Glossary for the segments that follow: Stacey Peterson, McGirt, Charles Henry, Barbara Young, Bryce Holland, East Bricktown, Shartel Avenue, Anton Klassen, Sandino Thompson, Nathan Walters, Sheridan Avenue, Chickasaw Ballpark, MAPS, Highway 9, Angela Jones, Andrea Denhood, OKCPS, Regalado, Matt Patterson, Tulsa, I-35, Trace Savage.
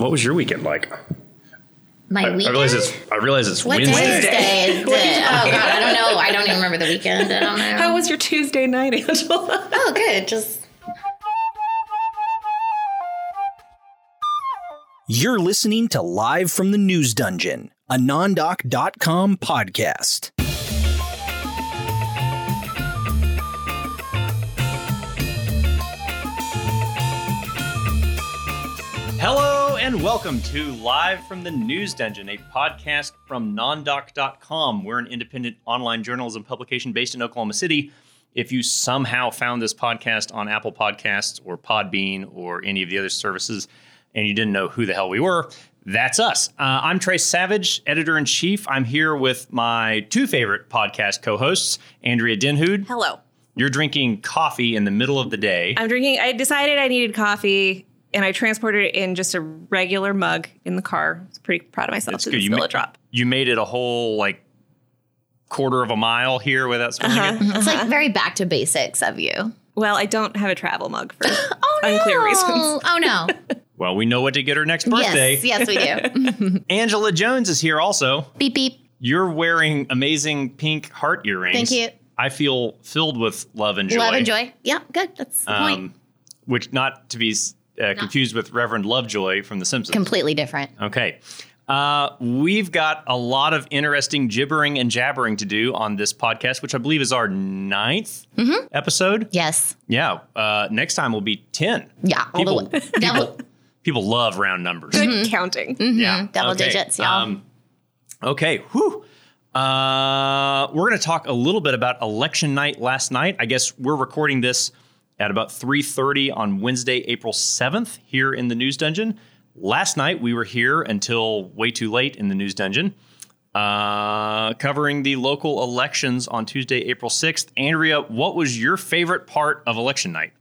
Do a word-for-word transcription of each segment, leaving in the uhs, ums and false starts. What was your weekend like? My I, weekend? I realize it's, I realize it's what Wednesday. Wednesday is the, oh, God, I don't know. I don't even remember the weekend. I don't know. How was your Tuesday night, Angela? Oh, good. Just... You're listening to Live from the News Dungeon, a non doc dot com podcast. Hello. And welcome to Live from the News Dungeon, a podcast from non doc dot com. We're an independent online journalism publication based in Oklahoma City. If you somehow found this podcast on Apple Podcasts or Podbean or any of the other services and you didn't know who the hell we were, that's us. Uh, I'm Trace Savage, editor-in-chief. I'm here with my two favorite podcast co-hosts, Andrea Denhood. Hello. You're drinking coffee in the middle of the day. I'm drinking. I decided I needed coffee. And I transported it in just a regular mug in the car. I was pretty proud of myself. It's good. You made, a drop. You made it a whole, like, quarter of a mile here without spilling uh-huh. it. It's, like, very back to basics of you. Well, I don't have a travel mug for oh, unclear no. reasons. Oh, no. Well, we know what to get her next birthday. Yes, yes, we do. Angela Jones is here also. Beep, beep. You're wearing amazing pink heart earrings. Thank you. I feel filled with love and joy. Love and joy. Yeah, good. That's the um, point. Which, not to be... Uh, confused no. with Reverend Lovejoy from The Simpsons. Completely different. Okay. Uh, we've got a lot of interesting gibbering and jabbering to do on this podcast, which I believe is our ninth mm-hmm. episode. Yes. Yeah. Uh, next time will be ten. Yeah. People, people, Double. people love round numbers. Good mm-hmm. counting. Mm-hmm. Yeah. Double okay. digits, y'all. Um, okay. Whew. Uh, we're going to talk a little bit about election night last night. I guess we're recording this at about three thirty on Wednesday, April seventh, here in the News Dungeon. Last night, we were here until way too late in the News Dungeon, uh, covering the local elections on Tuesday, April sixth. Andrea, what was your favorite part of election night?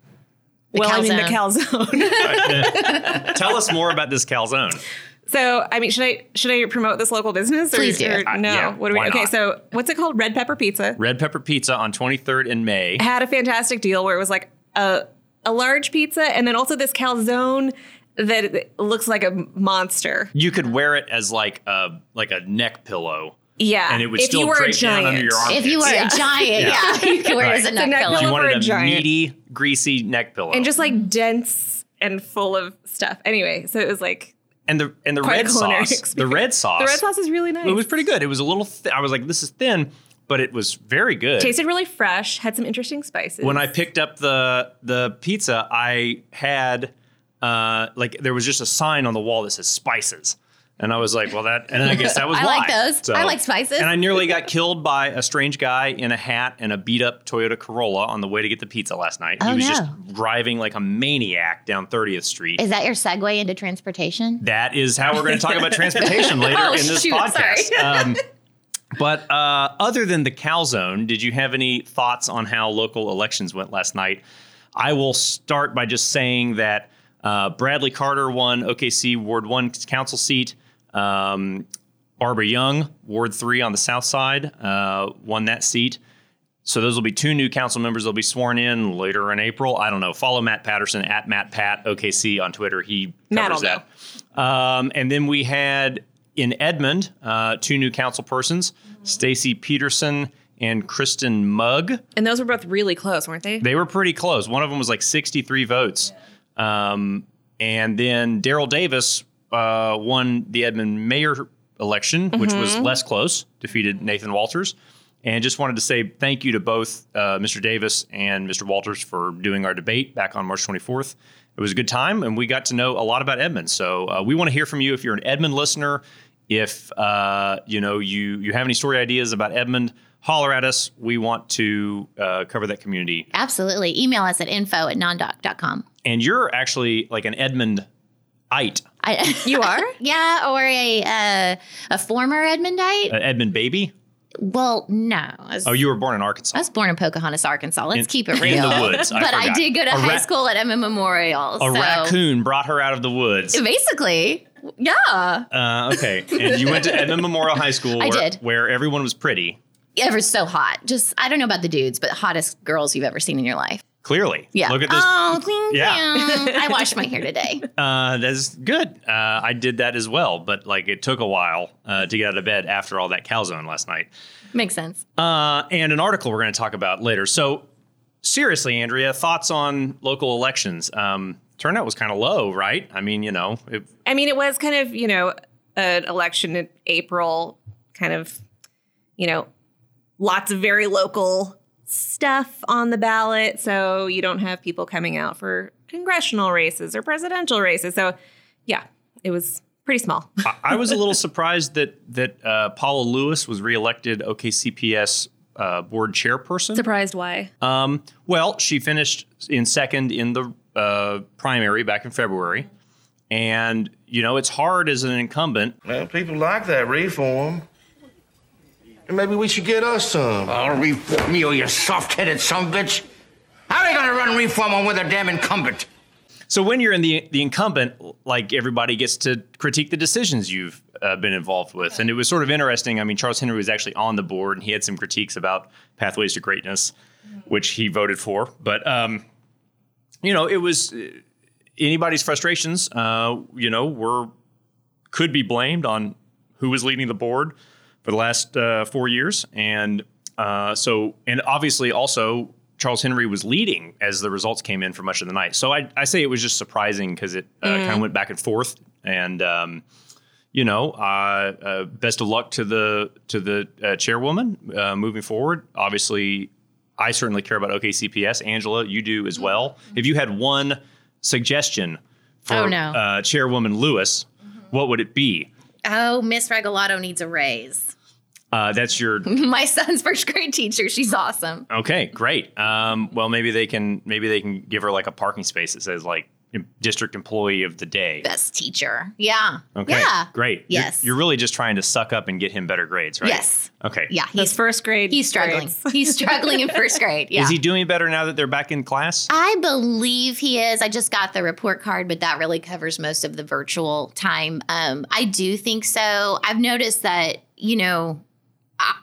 The well, calzone. I mean, the calzone. All right. Tell us more about this calzone. So, I mean, should I should I promote this local business? Or, Please do. Or no. Uh, yeah, what do we? Okay, not? So what's it called? Red Pepper Pizza. Red Pepper Pizza on twenty-third and May. I had a fantastic deal where it was like, A, a large pizza, and then also this calzone that looks like a monster. You could wear it as like a like a neck pillow. Yeah, and it would if still drape down under your armpits. If you were yeah. a giant, yeah, yeah. you could wear right. it as a neck, neck pillow. If you wanted a giant. meaty, greasy neck pillow, and just like dense and full of stuff. Anyway, so it was like and the and the red sauce. Experience. The red sauce. The red sauce is really nice. It was pretty good. It was a little. Th- I was like, this is thin. But it was very good. Tasted really fresh. Had some interesting spices. When I picked up the the pizza, I had uh, like there was just a sign on the wall that says spices, and I was like, well, that. And I guess that was I why. I like those. So, I like spices. And I nearly got killed by a strange guy in a hat and a beat up Toyota Corolla on the way to get the pizza last night. Oh, he was no. just driving like a maniac down thirtieth street. Is that your segue into transportation? That is how we're going to talk about transportation later oh, in this shoot, podcast. Sorry. Um, But uh, other than the calzone, did you have any thoughts on how local elections went last night? I will start by just saying that uh, Bradley Carter won O K C Ward one council seat. Um, Barbara Young, Ward three on the south side, uh, won that seat. So those will be two new council members that will be sworn in later in April. I don't know. Follow Matt Patterson at Matt Pat O K C on Twitter. He covers that. Um, and then we had... In Edmond, uh, two new council persons, mm-hmm. Stacey Peterson and Kristen Mugg. And those were both really close, weren't they? They were pretty close. One of them was like sixty-three votes. Yeah. Um, and then Daryl Davis uh, won the Edmond mayor election, mm-hmm. which was less close, defeated Nathan Walters. And just wanted to say thank you to both uh, Mister Davis and Mister Walters for doing our debate back on March twenty-fourth. It was a good time, and we got to know a lot about Edmond. So uh, we want to hear from you if you're an Edmond listener. If, uh, you know, you, you have any story ideas about Edmond, holler at us. We want to uh, cover that community. Absolutely. Email us at info at non doc dot com. And you're actually like an Edmondite. I, you are? Yeah, or a uh, a former Edmondite. An Edmond baby? Well, no. Was, oh, you were born in Arkansas. I was born in Pocahontas, Arkansas. Let's in, keep it real. In the woods. I but forgot. I did go to a high ra- school at Edmond Memorial. A so. raccoon brought her out of the woods. Basically. Yeah. Uh, okay. And you went to Edmond Memorial High School. I where, did. Where everyone was pretty. Ever so hot. Just, I don't know about the dudes, but hottest girls you've ever seen in your life. Clearly. Yeah. Look at this. Oh, clean. Yeah. I washed my hair today. Uh, that's good. Uh, I did that as well, but like it took a while uh, to get out of bed after all that calzone last night. Makes sense. Uh, and an article we're going to talk about later. So seriously, Andrea, thoughts on local elections? Um, turnout was kind of low, right? I mean, you know. It, I mean, it was kind of, you know, an election in April, kind of, you know, lots of very local stuff on the ballot, so you don't have people coming out for congressional races or presidential races. So, yeah, it was pretty small. I, I was a little surprised that that uh, Paula Lewis was reelected O K C P S uh, board chairperson. Surprised why? Um, well, she finished in second in the uh, primary back in February, and you know it's hard as an incumbent. Well, people like that reform. And maybe we should get us some. I'll reform you, you soft-headed sumbitch. How are they going to run reform on with a damn incumbent? So when you're in the the incumbent, like everybody gets to critique the decisions you've uh, been involved with. And it was sort of interesting. I mean, Charles Henry was actually on the board, and he had some critiques about Pathways to Greatness, which he voted for. But, um, you know, it was anybody's frustrations, uh, you know, were could be blamed on who was leading the board for the last uh, four years. And uh, so, and obviously also Charles Henry was leading as the results came in for much of the night. So I, I say it was just surprising because it uh, mm. kind of went back and forth. And, um, you know, uh, uh, best of luck to the to the uh, chairwoman uh, moving forward. Obviously, I certainly care about O K C P S. Angela, you do as well. If you had one suggestion for oh, no. uh, Chairwoman Lewis, mm-hmm. what would it be? Oh, Miss Regalado needs a raise. Uh, that's your... My son's first grade teacher. She's awesome. Okay, great. Um, well, maybe they can maybe they can give her like a parking space that says like district employee of the day. Best teacher. Yeah. Okay, yeah. Great. Yes. You're, you're really just trying to suck up and get him better grades, right? Yes. Okay. Yeah. He's first grade. He's struggling. he's struggling in first grade. Yeah. Is he doing better now that they're back in class? I believe he is. I just got the report card, but that really covers most of the virtual time. Um, I do think so. I've noticed that, you know,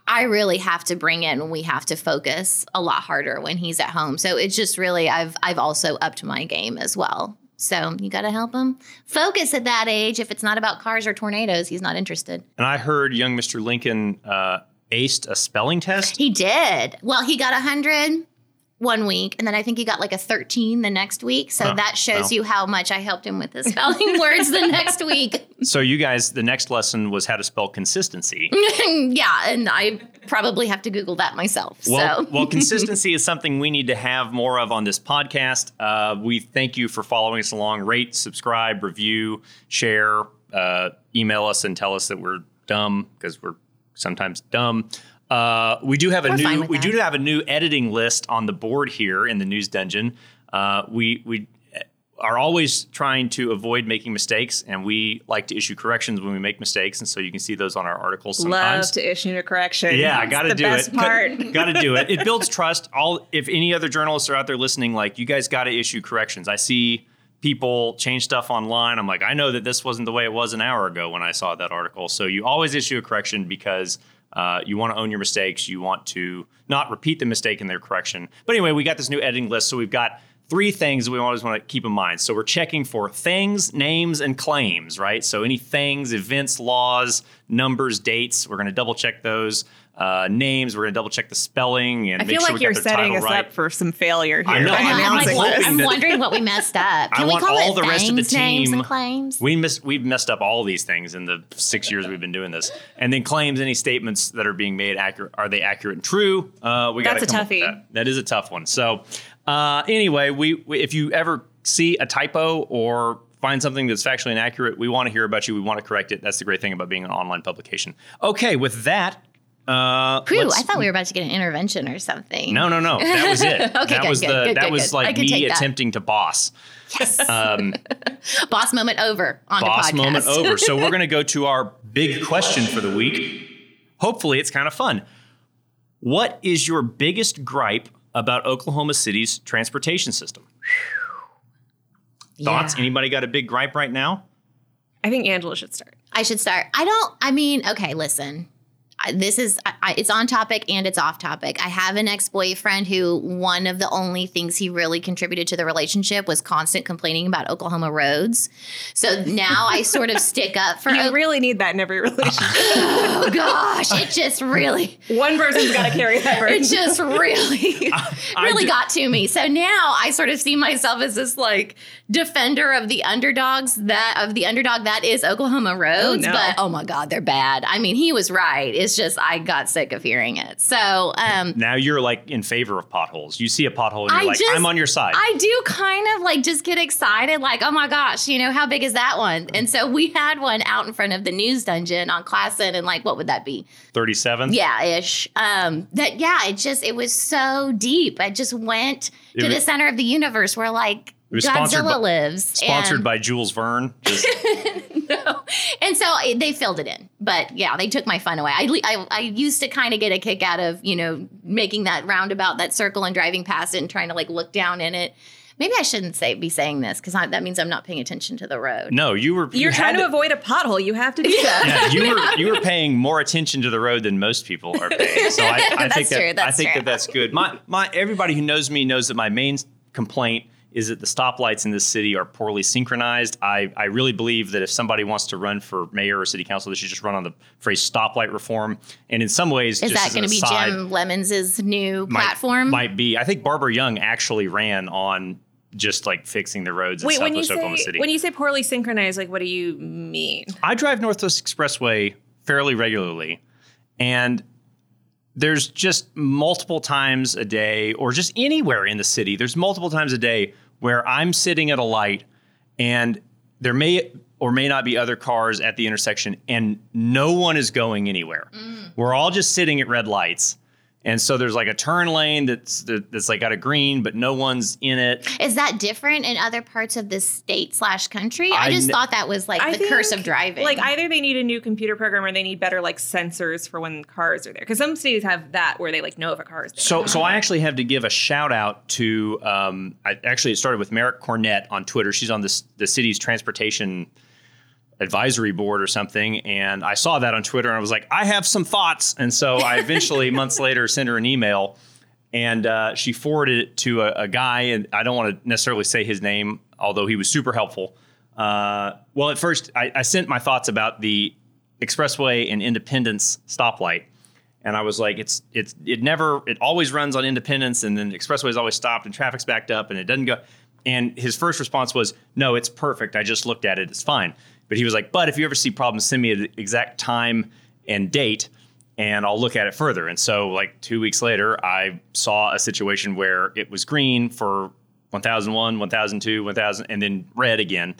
I really have to bring in, we have to focus a lot harder when he's at home. So it's just really, I've I've also upped my game as well. So you got to help him focus at that age. If it's not about cars or tornadoes, he's not interested. And I heard young Mister Lincoln uh, aced a spelling test. He did. Well, he got one hundred one week, and then I think he got like a thirteen the next week. So oh, that shows oh. you how much I helped him with his spelling words the next week. So you guys, the next lesson was how to spell consistency. Yeah, and I probably have to Google that myself. Well, so. Well, consistency is something we need to have more of on this podcast. Uh, we thank you for following us along. Rate, subscribe, review, share, uh, email us, and tell us that we're dumb because we're sometimes dumb. Uh, we do have a We're new we that. do have a new editing list on the board here in the news dungeon. Uh, we we are always trying to avoid making mistakes, and we like to issue corrections when we make mistakes, and so you can see those on our articles sometimes. Love to issue a correction. Yeah, I got to do best it. Part. Got to do it. It builds trust. All if any other journalists are out there listening, like you guys got to issue corrections. I see people change stuff online. I'm like, I know that this wasn't the way it was an hour ago when I saw that article. So you always issue a correction because. Uh, you want to own your mistakes. You want to not repeat the mistake in their correction. But anyway, we got this new editing list. So we've got three things that we always want to keep in mind. So we're checking for things, names, and claims, right? So any things, events, laws, numbers, dates, we're going to double check those. Uh, names, we're going to double check the spelling and I make sure like we got their title right. I feel like you're setting us right. up for some failure here. I know. I know. I'm, I'm, like, I'm wondering what we messed up. Can I we want call all it the rest things, of the team. Names and claims? We miss, we've messed up all these things in the six years we've been doing this. And then claims, any statements that are being made, accurate, are they accurate and true? Uh, we That's a toughie. That. that is a tough one. So uh, anyway, we, we if you ever see a typo or find something that's factually inaccurate, we want to hear about you. We want to correct it. That's the great thing about being an online publication. Okay, with that, Uh, Phew, I thought we were about to get an intervention or something. No, no, no. That was it. okay, that good, was the, good, good, That good, was like me attempting to boss. Yes. Um, boss moment over on the podcast. Boss moment over. So we're going to go to our big question for the week. Hopefully it's kind of fun. What is your biggest gripe about Oklahoma City's transportation system? Thoughts? Yeah. Anybody got a big gripe right now? I think Angela should start. I should start. I don't, I mean, okay, listen. this is, I, it's on topic and it's off topic. I have an ex-boyfriend who one of the only things he really contributed to the relationship was constant complaining about Oklahoma roads. So now I sort of stick up for. You o- really need that in every relationship. Oh gosh, it just really. One person's got to carry that burden. It just really, uh, really just, got to me. So now I sort of see myself as this like defender of the underdogs that of the underdog that is Oklahoma roads. Oh no. But oh my God, they're bad. I mean, he was right. It's just I got sick of hearing it. So um, now you're like in favor of potholes. You see a pothole and you're I like, just, I'm on your side. I do kind of like just get excited like, oh, my gosh, you know, how big is that one? And so we had one out in front of the news dungeon on Classen and like, what would that be? thirty-seven? Yeah, ish. Um, that yeah, it just it was so deep. I just went it to was, the center of the universe where like Godzilla by, lives. Sponsored and, by Jules Verne. Just. No. And so it, they filled it in. But yeah, they took my fun away. I I, I used to kind of get a kick out of, you know, making that roundabout, that circle and driving past it and trying to like look down in it. Maybe I shouldn't say be saying this because that means I'm not paying attention to the road. No, you were. You're you trying to, to avoid a pothole. You have to do that. Yeah, you were you were paying more attention to the road than most people are paying. So I, I that's think that true, that's I think true. that that's good. My my everybody who knows me knows that my main complaint is that the stoplights in this city are poorly synchronized. I, I really believe that if somebody wants to run for mayor or city council, they should just run on the phrase stoplight reform. And in some ways, is just that going to be aside, Jim Lemons' new might, platform? Might be. I think Barbara Young actually ran on just like fixing the roads in Wait, Southwest when you Oklahoma say, City. When you say poorly synchronized, like what do you mean? I drive Northwest Expressway fairly regularly, and there's just multiple times a day, or just anywhere in the city, there's multiple times a day where I'm sitting at a light and there may or may not be other cars at the intersection and no one is going anywhere. Mm. We're all just sitting at red lights. And so there's like a turn lane that's that's like got a green, but no one's in it. Is that different in other parts of this state slash country? I, I just kn- thought that was like I the think, curse of driving. Like either they need a new computer program or they need better like sensors for when cars are there. Because some cities have that where they like know if a car is there. So so I actually have to give a shout out to, um, I actually it started with Merrick Cornett on Twitter. She's on the, the city's transportation advisory board or something. And I saw that on Twitter and I was like, I have some thoughts. And so I eventually months later sent her an email and uh, she forwarded it to a, a guy. And I don't want to necessarily say his name, although he was super helpful. Uh, well, at first I, I sent my thoughts about the Expressway and Independence stoplight. And I was like, it's, it's, it never, it always runs on Independence. And then the Expressway is always stopped and traffic's backed up and it doesn't go. And his first response was, no, it's perfect. I just looked at it. It's fine. But he was like, but if you ever see problems, send me an exact time and date and I'll look at it further. And so like two weeks later, I saw a situation where it was green for one thousand one, one thousand two, one thousand and then red again.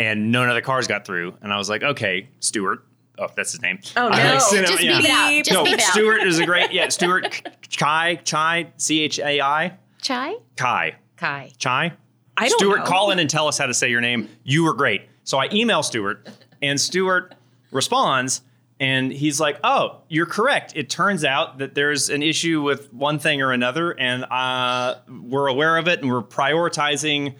And none of the cars got through. And I was like, OK, Stuart. Oh, that's his name. Oh, no. Like, just out, beep yeah. it out. Just no, beep Stuart out. is a great. Yeah. Stuart Chai, Chai, C H A I. Chai? Kai. Kai. Chai. I don't Stuart, know. Call in and tell us how to say your name. You were great. So I email Stuart, and Stuart responds, and he's like, oh, you're correct. It turns out that there's an issue with one thing or another, and uh, we're aware of it, and we're prioritizing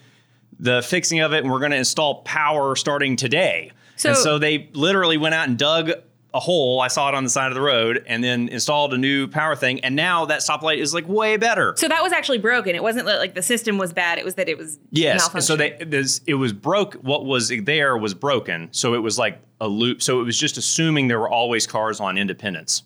the fixing of it, and we're going to install power starting today. So, and so they literally went out and dug a hole. I saw it on the side of the road, and then installed a new power thing, and now that stoplight is like way better. So that was actually broken. It wasn't like the system was bad. It was that it was yes. And so they this, it was broke. What was there was broken. So it was like a loop. So it was just assuming there were always cars on Independence.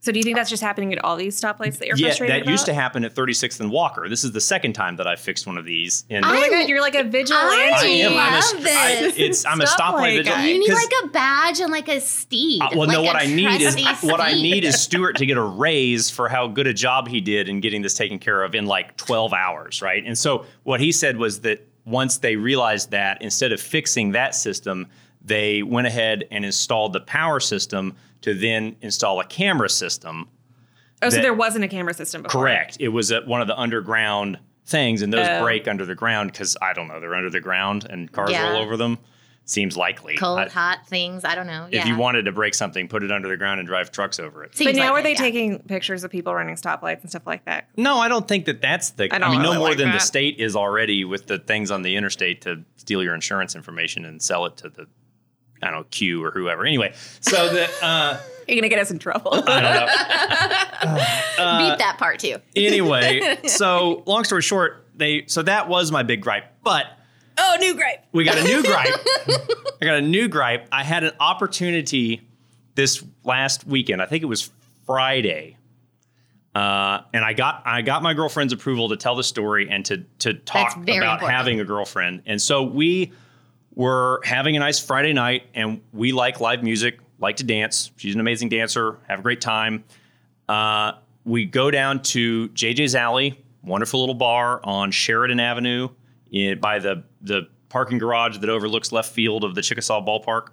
So do you think that's just happening at all these stoplights that you're yeah, frustrated that about? That used to happen at thirty-sixth and Walker. This is the second time that I fixed one of these. And oh my God, you're like a vigilante. I am. I'm love a, this. I, it's, I'm Stop a stoplight like vigilante. You need like a badge and like a steed. Uh, well, like no, what I need is steed. what I need is Stuart to get a raise for how good a job he did in getting this taken care of in like twelve hours, right? And so what he said was that once they realized that, instead of fixing that system, they went ahead and installed the power system to then install a camera system. Oh, that, so there wasn't a camera system before. Correct. It was a, one of the underground things, and those oh. break under the ground because, I don't know, they're under the ground and cars yeah. roll over them. Seems likely. Cold, I, hot things. I don't know. Yeah. If you wanted to break something, put it under the ground and drive trucks over it. Seems but now like are they it, yeah. taking pictures of people running stoplights and stuff like that? No, I don't think that that's the... I, don't I mean, really no more like than that. The state is already with the things on the interstate to steal your insurance information and sell it to the... I don't know, Q or whoever. Anyway, so the uh, You're going to get us in trouble. I don't know. uh, Beat that part, too. Anyway, so long story short, they so that was my big gripe. But... Oh, new gripe. We got a new gripe. I got a new gripe. I had an opportunity this last weekend. I think it was Friday. Uh, and I got I got my girlfriend's approval to tell the story and to to talk about important. having a girlfriend. And so we were having a nice Friday night, and we like live music, like to dance. She's an amazing dancer. Have a great time. Uh, we go down to J J's Alley, wonderful little bar on Sheridan Avenue in, by the the parking garage that overlooks left field of the Chickasaw Ballpark.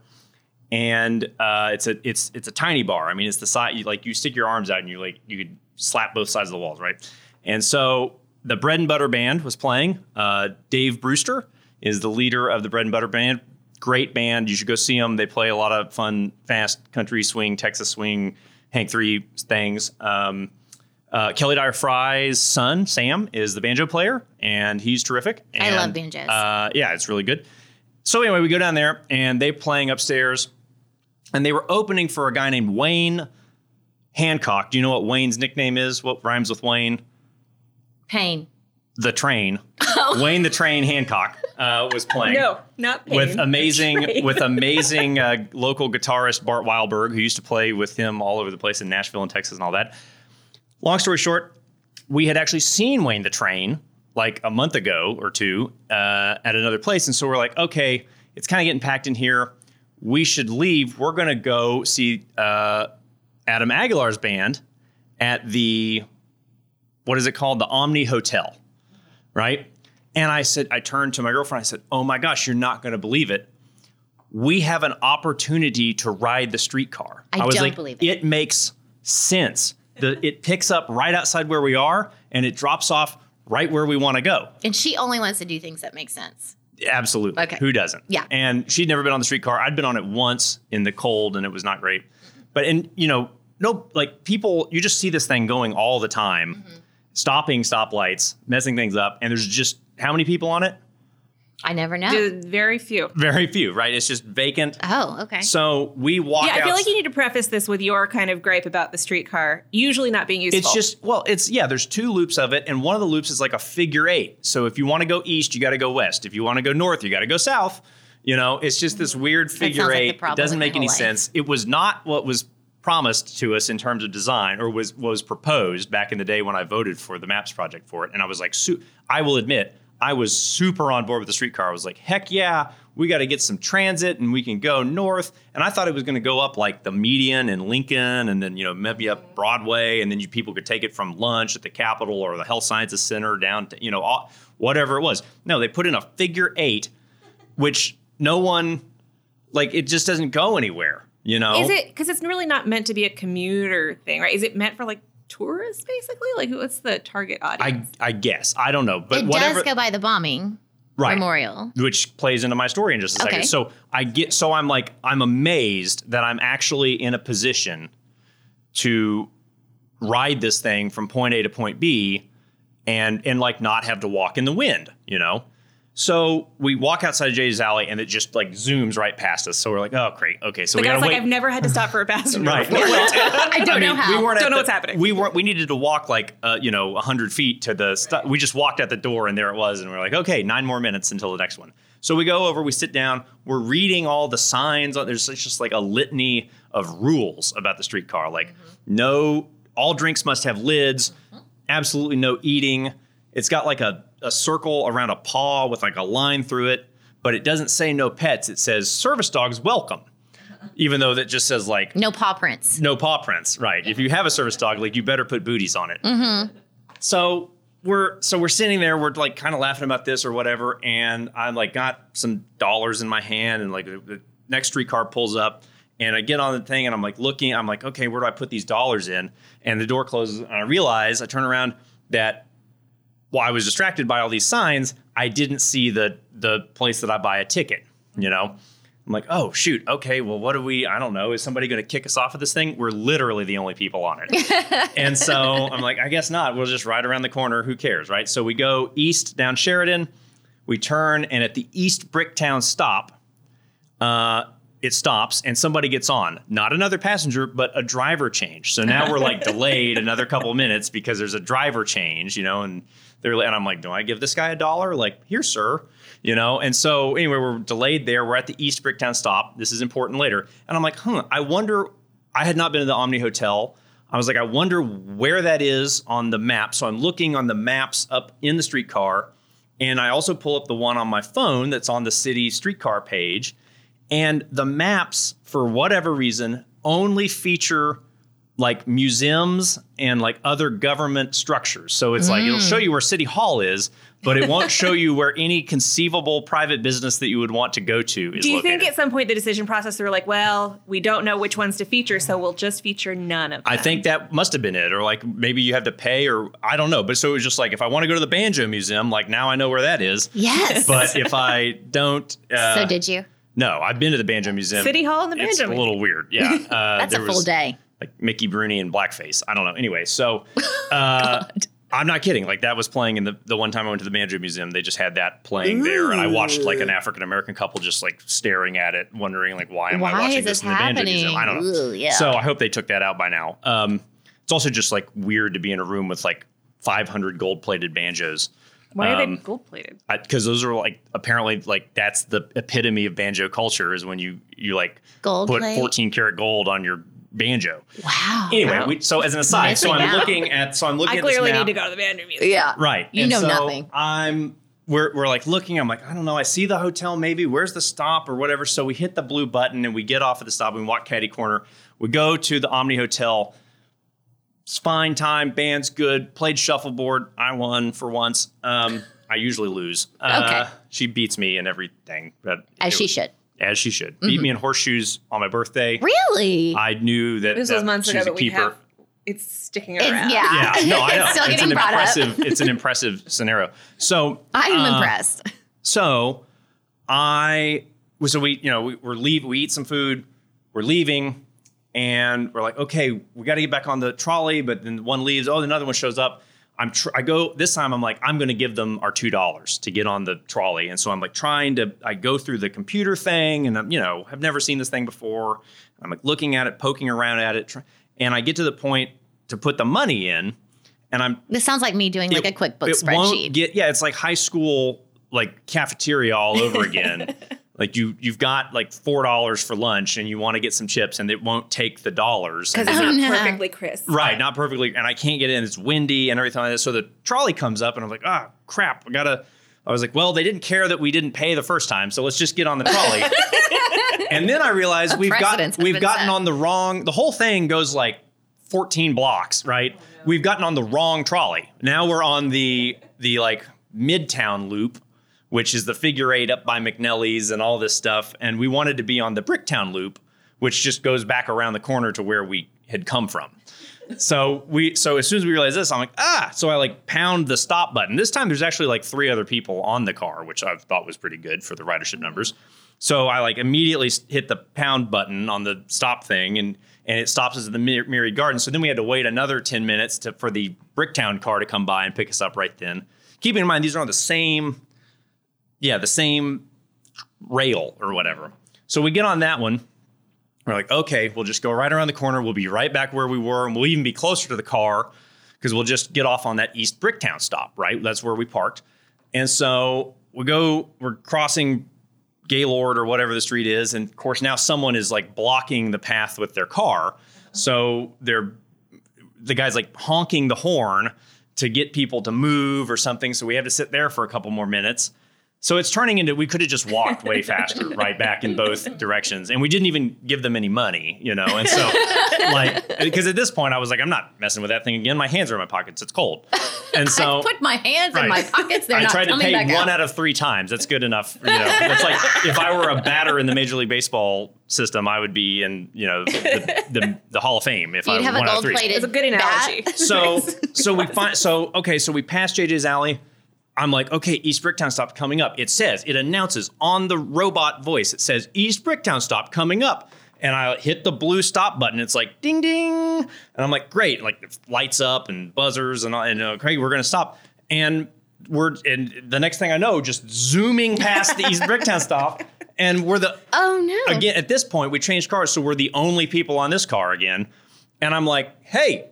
And uh, it's a it's it's a tiny bar. I mean, it's the size you, like you stick your arms out and you like you could slap both sides of the walls, right? And so the Bread and Butter Band was playing. Uh, Dave Brewster is the leader of the Bread and Butter Band. Great band. You should go see them. They play a lot of fun, fast country swing, Texas swing, Hank three things. Um, uh, Kelly Dyer Fry's son, Sam, is the banjo player, and he's terrific. And, I love banjos. Uh, yeah, it's really good. So anyway, we go down there, and they're playing upstairs. And they were opening for a guy named Wayne Hancock. Do you know what Wayne's nickname is? What rhymes with Wayne? Pain. The Train. Oh. Wayne the Train Hancock uh, was playing. No, not Pain. With amazing, with amazing uh, local guitarist Bart Weilberg, who used to play with him all over the place in Nashville and Texas and all that. Long story short, we had actually seen Wayne the Train like a month ago or two uh, at another place. And so we're like, okay, it's kind of getting packed in here. We should leave. We're going to go see uh, Adam Aguilar's band at the, what is it called? The Omni Hotel, right? And I said, I turned to my girlfriend. I said, oh my gosh, you're not going to believe it. We have an opportunity to ride the streetcar. I, I was don't like, believe it. It makes sense. The, it picks up right outside where we are and it drops off right where we want to go. And she only wants to do things that make sense. Absolutely. Okay. Who doesn't? Yeah. And she'd never been on the streetcar. I'd been on it once in the cold and it was not great. But, and you know, no, like people, you just see this thing going all the time, mm-hmm. stopping stoplights, messing things up. And there's just how many people on it? I never know. Dude, very few. Very few, right? It's just vacant. Oh, okay. So we walk out. Yeah, I feel out. like you need to preface this with your kind of gripe about the streetcar usually not being useful. It's just, well, it's, yeah, there's two loops of it, and one of the loops is like a figure eight. So if you want to go east, you got to go west. If you want to go north, you got to go south. You know, it's just this weird figure that eight. Like it doesn't make any life. sense. It was not what was promised to us in terms of design or was, was proposed back in the day when I voted for the MAPS project for it. And I was like, su- I will admit, I was super on board with the streetcar. I was like, heck yeah, we got to get some transit and we can go north. And I thought it was going to go up like the median and Lincoln and then, you know, maybe up Broadway. And then you people could take it from lunch at the Capitol or the Health Sciences Center down to, you know, all, whatever it was. No, they put in a figure eight, which no one, like, it just doesn't go anywhere, you know? Is it, because it's really not meant to be a commuter thing, right? Is it meant for like tourists, basically? Like, what's the target audience? I, I guess. I don't know. But it whatever, does go by the bombing right, memorial. Which plays into my story in just a okay. second. So I get, so I'm like, I'm amazed that I'm actually in a position to ride this thing from point A to point B and, and like not have to walk in the wind, you know? So we walk outside of J J's Alley and it just like zooms right past us. So we're like, oh, great. Okay. So the we got to like, wait. I've never had to stop for a passenger. Right. I don't I mean, know how. We weren't don't know the, what's happening. We weren't, we needed to walk like, uh, you know, a hundred feet to the, st- right. we just walked at the door and there it was. And we we're like, okay, nine more minutes until the next one. So we go over, we sit down, we're reading all the signs. There's just like a litany of rules about the streetcar. Like mm-hmm. no, all drinks must have lids. Mm-hmm. Absolutely no eating. It's got like a, a circle around a paw with like a line through it, but it doesn't say no pets. It says service dogs welcome, even though that just says like no paw prints, no paw prints. Right. If you have a service dog, like you better put booties on it. Mm-hmm. So we're, so we're sitting there, we're like kind of laughing about this or whatever. And I'm like, got some dollars in my hand and like the next streetcar pulls up and I get on the thing and I'm like looking, I'm like, okay, where do I put these dollars in? And the door closes and I realize I turn around that while I was distracted by all these signs, I didn't see the the place that I buy a ticket, you know? I'm like, oh, shoot, okay, well, what do we, I don't know, is somebody going to kick us off of this thing? We're literally the only people on it. And so I'm like, I guess not. We'll just ride around the corner. Who cares, right? So we go east down Sheridan. We turn, and at the East Bricktown stop, uh, it stops and somebody gets on, not another passenger, but a driver change. So now we're like delayed another couple minutes because there's a driver change, you know, and they're, and I'm like, do I give this guy a dollar? Like, here, sir, you know? And so anyway, we're delayed there. We're at the East Bricktown stop. This is important later. And I'm like, huh, I wonder, I had not been to the Omni Hotel. I was like, I wonder where that is on the map. So I'm looking on the maps up in the streetcar. And I also pull up the one on my phone that's on the city streetcar page. And the maps, for whatever reason, only feature like museums and like other government structures. So it's mm. like, it'll show you where City Hall is, but it won't show you where any conceivable private business that you would want to go to is. Do you located. Think at some point the decision process, they were like, well, we don't know which ones to feature, so we'll just feature none of them. I think that must have been it. Or like maybe you have to pay, or I don't know. But so it was just like, if I want to go to the Banjo Museum, like now I know where that is. Yes. But if I don't. Uh, so did you? No, I've been to the Banjo Museum. City Hall and the Banjo Museum. It's a little weird. Yeah. Uh, That's there a full was, day. Like Mickey Bruni and blackface. I don't know. Anyway, so uh, I'm not kidding. Like that was playing in the, the one time I went to the Banjo Museum. They just had that playing Ooh. There. And I watched like an African-American couple just like staring at it, wondering like, why am why I watching this, this in the Banjo Museum? I don't know. Ooh, yeah. So I hope they took that out by now. Um, it's also just like weird to be in a room with like five hundred gold-plated banjos. Why are um, they gold plated? Because those are like apparently like that's the epitome of banjo culture is when you you like gold put plate. fourteen karat gold on your banjo. Wow. Anyway, wow. We, so as an aside, so I'm out. looking at so I'm looking. I at clearly this map. Need to go to the Banjo Museum. Yeah. Right. You and know so nothing. I'm we're we're like looking. I'm like I don't know. I see the hotel. Maybe where's the stop or whatever. So we hit the blue button and we get off at the stop. We walk catty corner. We go to the Omni Hotel. It's fine time. Band's good. Played shuffleboard. I won for once. Um, I usually lose. Uh, okay. She beats me in everything. But as she was, should. As she should. Mm-hmm. Beat me in horseshoes on my birthday. Really? I knew that, this that was months she was ago, a keeper. Have, it's sticking around. It's, yeah. yeah. No, I know. It's still it's getting an brought impressive, up. It's an impressive scenario. So I am um, impressed. So I so we you know we we're leave we eat some food. We're leaving. And we're like, okay, we got to get back on the trolley. But then one leaves. Oh, another one shows up. I'm tr- I go this time. I'm like, I'm going to give them our two dollars to get on the trolley. And so I'm like trying to. I go through the computer thing, and I'm you know I've never seen this thing before. I'm like looking at it, poking around at it, tr- and I get to the point to put the money in, and I'm. This sounds like me doing it, like a QuickBooks spreadsheet. Won't get, yeah, it's like high school like cafeteria all over again. Like you, you've got like four dollars for lunch, and you want to get some chips, and it won't take the dollars because it's oh, not no. perfectly crisp. Right, not perfectly, and I can't get in. It's windy and everything like that. So the trolley comes up, and I'm like, ah, crap, I gotta. I was like, well, they didn't care that we didn't pay the first time, so let's just get on the trolley. And then I realized we've got we've gotten set. on the wrong. The whole thing goes like fourteen blocks, right? Oh, no. We've gotten on the wrong trolley. Now we're on the the like Midtown loop, which is the figure eight up by McNelly's and all this stuff. And we wanted to be on the Bricktown loop, which just goes back around the corner to where we had come from. So we, so as soon as we realized this, I'm like, ah, so I like pound the stop button. This time there's actually like three other people on the car, which I thought was pretty good for the ridership numbers. So I like immediately hit the pound button on the stop thing and, and it stops us at the Myriad Garden. So then we had to wait another ten minutes to, for the Bricktown car to come by and pick us up right then. Keeping in mind, these are on the same... Yeah, the same rail or whatever. So we get on that one. We're like, okay, we'll just go right around the corner. We'll be right back where we were, and we'll even be closer to the car because we'll just get off on that East Bricktown stop, right? That's where we parked. And so we go, we're crossing Gaylord or whatever the street is. And of course, now someone is like blocking the path with their car. So they're the guy's like honking the horn to get people to move or something. So we have to sit there for a couple more minutes. So it's turning into, we could have just walked way faster, right, back in both directions. And we didn't even give them any money, you know? And so, like, because at this point I was like, I'm not messing with that thing again. My hands are in my pockets. It's cold. And so. I put my hands right, in my pockets. They're I not tried to pay one out. out of three times. That's good enough. You know, it's like if I were a batter in the Major League Baseball system, I would be in, you know, the the, the Hall of Fame if You'd I were one out of three. You'd have a gold plated bat. It's a good analogy. So, so we find, so, okay, so we pass J J's Alley. I'm like, okay, East Bricktown stop coming up. It says, it announces on the robot voice, it says East Bricktown stop coming up. And I hit the blue stop button. It's like, ding, ding. And I'm like, great. Like, it lights up and buzzers and, all, and uh, okay, we're going to stop. And we're and the next thing I know, just zooming past the East Bricktown stop. And we're the oh no again at this point we changed cars, so we're the only people on this car again. And I'm like, hey,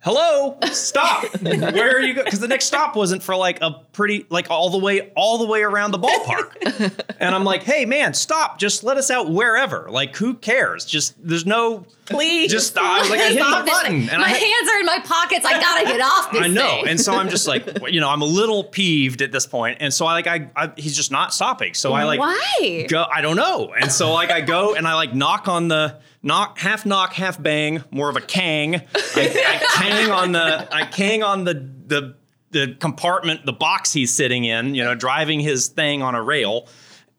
hello, stop. Where are you going? Because the next stop wasn't for like a pretty like all the way all the way around the ballpark. And I'm like, hey man, stop. Just let us out wherever. Like, who cares? Just there's no please. Just stop. I was like, I hit the button. And my I, hands are in my pockets. I gotta get off this. I know. Thing. And so I'm just like, you know, I'm a little peeved at this point. And so I like I, I he's just not stopping. So I like why? Go I don't know. And so like I go and I like knock on the Knock, half knock, half bang, more of a kang. I, I kang on the, I kang on the, the the compartment, the box he's sitting in, you know, driving his thing on a rail.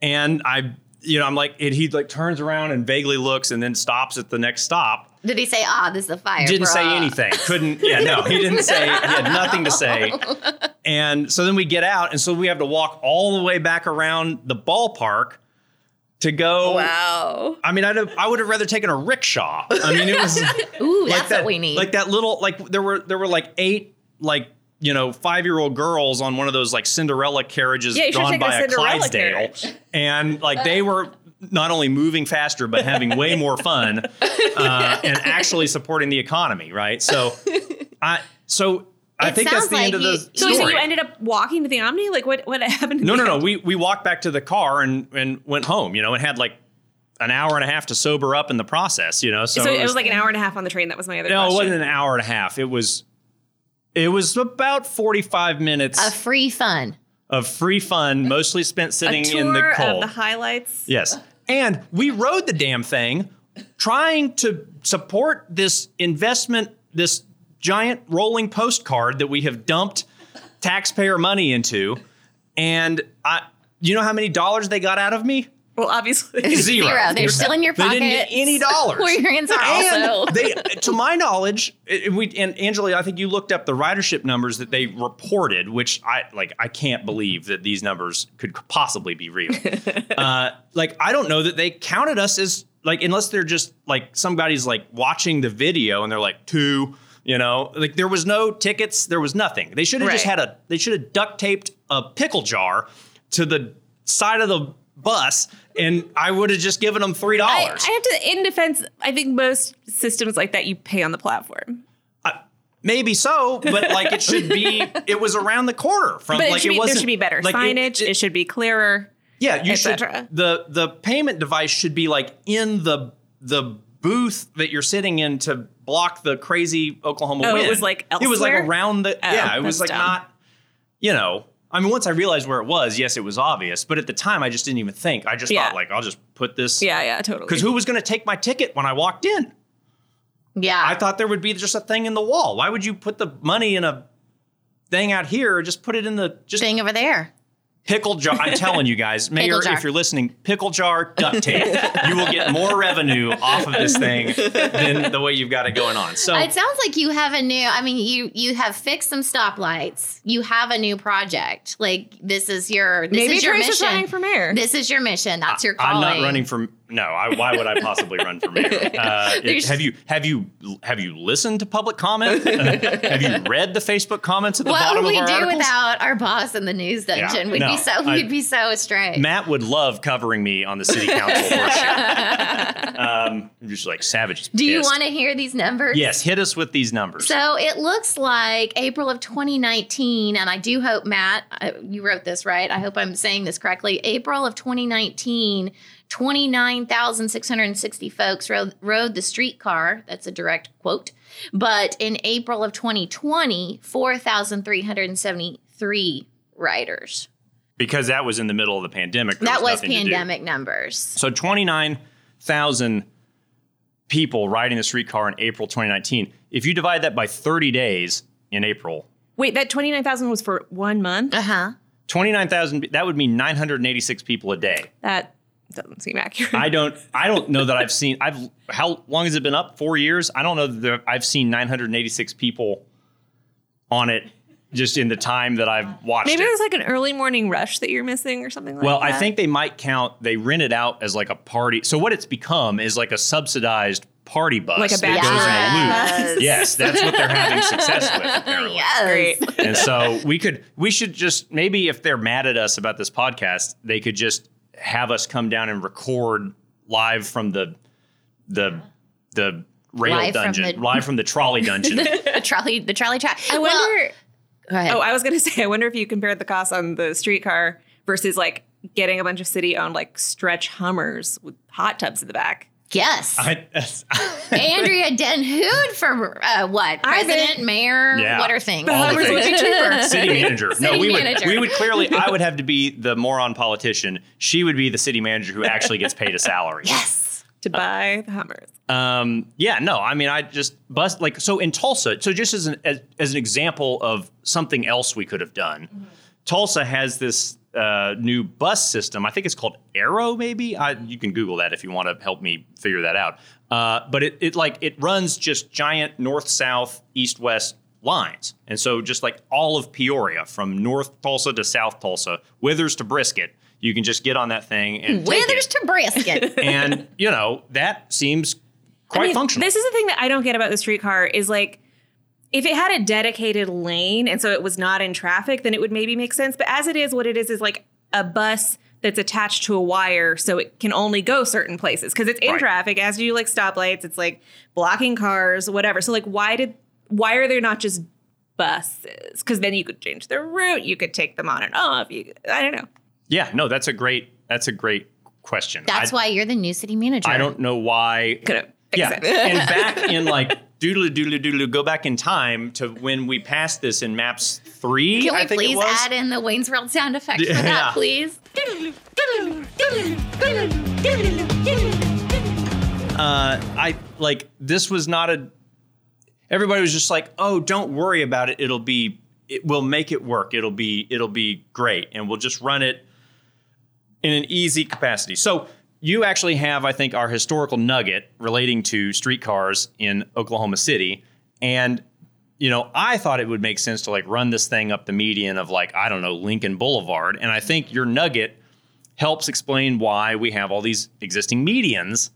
And I, you know, I'm like, and he like turns around and vaguely looks and then stops at the next stop. Did he say, ah, oh, this is a fire? Didn't bro. say anything. Couldn't, yeah, no, he didn't say, he had nothing to say. And so then we get out. And so we have to walk all the way back around the ballpark to go. Wow. I mean, I'd have, I would have rather taken a rickshaw. I mean, it was. Ooh, like that's that, what we need. Like that little, like there were there were like eight, like, you know, five-year-old girls on one of those like Cinderella carriages yeah, drawn by a, a Clydesdale. Carriage. And like they were not only moving faster, but having way more fun uh, and actually supporting the economy. Right. So I so. I it think that's the like end of the story. So you ended up walking to the Omni? Like, what, what happened? To no, no, no. We we walked back to the car and, and went home, you know, and had like an hour and a half to sober up in the process, you know. So, so it, was, it was like an hour and a half on the train. That was my other no, question. No, it wasn't an hour and a half. It was it was about forty-five minutes. Of free fun. Of free fun, mostly spent sitting a tour in the cold. Of the highlights. Yes. And we rode the damn thing trying to support this investment, this giant rolling postcard that we have dumped taxpayer money into. And I, you know how many dollars they got out of me? Well, obviously. Zero. Zero. They're still in your pocket. They didn't get any dollars. Well, your hands are also. They, to my knowledge, it, we and Angela, I think you looked up the ridership numbers that they reported, which I like. I can't believe that these numbers could possibly be real. uh, like, I don't know that they counted us as, like, unless they're just, like, somebody's, like, watching the video and they're like, two... You know, like there was no tickets, there was nothing. They should have right. just had a, they should have duct taped a pickle jar to the side of the bus and I would have just given them three dollars. I, I have to, in defense, I think most systems like that you pay on the platform. Uh, maybe so, but like it should be, it was around the corner from but like it, it was. There should be better like signage, it, it, it should be clearer. Yeah, you should, the, the payment device should be like in the, the booth that you're sitting in to block the crazy Oklahoma oh, wind. It was like elsewhere? It was like around the, oh, yeah, it was like dumb. Not, you know, I mean, once I realized where it was, yes, it was obvious, but at the time I just didn't even think. I just yeah. thought like, I'll just put this. Yeah, yeah, totally. Because who was going to take my ticket when I walked in? Yeah. I thought there would be just a thing in the wall. Why would you put the money in a thing out here or just put it in the, just thing over there? Pickle jar. I'm telling you guys, Mayor, if you're listening, pickle jar duct tape. You will get more revenue off of this thing than the way you've got it going on. So it sounds like you have a new, I mean, you you have fixed some stoplights. You have a new project. Like this is your, this maybe is your Trace mission. Maybe Trace is running for mayor. This is your mission. That's your calling. I'm not running for, no, I, why would I possibly run for mayor? Uh, it, have you, have you, have you listened to public comment? Uh, have you read the Facebook comments at the what bottom of our articles? What would we do without our boss in the news dungeon? Yeah, We'd no. be So we'd I, be so astray. Matt would love covering me on the city council workshop. Um, I'm just like savage. Do you want to hear these numbers? Yes, hit us with these numbers. So it looks like April of twenty nineteen, and I do hope, Matt, uh, you wrote this, right? I hope I'm saying this correctly. April of twenty nineteen, twenty-nine thousand six hundred sixty folks rode, rode the streetcar. That's a direct quote. But in April of twenty twenty, four thousand three hundred seventy-three riders. Because that was in the middle of the pandemic. That was pandemic numbers. So twenty-nine thousand people riding the streetcar in April twenty nineteen. If you divide that by thirty days in April. Wait, that twenty-nine thousand was for one month? Uh-huh. twenty-nine thousand, that would mean nine hundred eighty-six people a day. That doesn't seem accurate. I don't I don't know that I've seen, I've how long has it been up? Four years? I don't know that there, I've seen nine hundred eighty-six people on it. Just in the time that I've watched Maybe it. There's like an early morning rush that you're missing or something like well, that. Well, I think they might count, they rent it out as like a party. So what it's become is like a subsidized party bus like a that goes in a loop. Yes. Yes, that's what they're having success with, apparently. Yes. Great. And so we could, we should just, maybe if they're mad at us about this podcast, they could just have us come down and record live from the, the, the rail live dungeon, from the, live from the trolley dungeon. the, the trolley, the trolley track. I well, wonder, go ahead. Oh, I was going to say, I wonder if you compared the cost on the streetcar versus like getting a bunch of city owned, like stretch Hummers with hot tubs in the back. Yes. I, uh, Andrea Denhood for uh, what? President, mayor, yeah. what are things? City manager. City no, we manager. would we would clearly, I would have to be the moron politician. She would be the city manager who actually gets paid a salary. Yes. To buy uh, the Hummers. Um, yeah, no, I mean, I just bust, like, so in Tulsa, so just as an, as, as an example of something else we could have done, mm-hmm. Tulsa has this Uh, new bus system. I think it's called Arrow, maybe. I, you can Google that if you want to help me figure that out. Uh, but it, it like it runs just giant north-south, east-west lines. And so just like all of Peoria, from North Tulsa to South Tulsa, Withers to Brisket, you can just get on that thing and Withers to Brisket. And, you know, that seems quite I mean, functional. This is the thing that I don't get about the streetcar is like, if it had a dedicated lane and so it was not in traffic, then it would maybe make sense. But as it is, what it is is like a bus that's attached to a wire, so it can only go certain places because it's in right. traffic. As you like stoplights, it's like blocking cars, whatever. So like, why did why are there not just buses? Because then you could change their route, you could take them on and off. You, I don't know. Yeah, no, that's a great that's a great question. That's I, why you're the new city manager. I don't know why. Could have fixed yeah, it. And back in like. Doodle doodle doodle. Go back in time to when we passed this in Maps Three. Can we I think please it was. add in the Wayne's World sound effect for yeah. that, please? Uh, I like this was not a. Everybody was just like, "Oh, don't worry about it. It'll be. It, we'll make it work. It'll be. It'll be great, and we'll just run it in an easy capacity." So. You actually have, I think, our historical nugget relating to streetcars in Oklahoma City. And, you know, I thought it would make sense to, like, run this thing up the median of, like, I don't know, Lincoln Boulevard. And I think your nugget helps explain why we have all these existing medians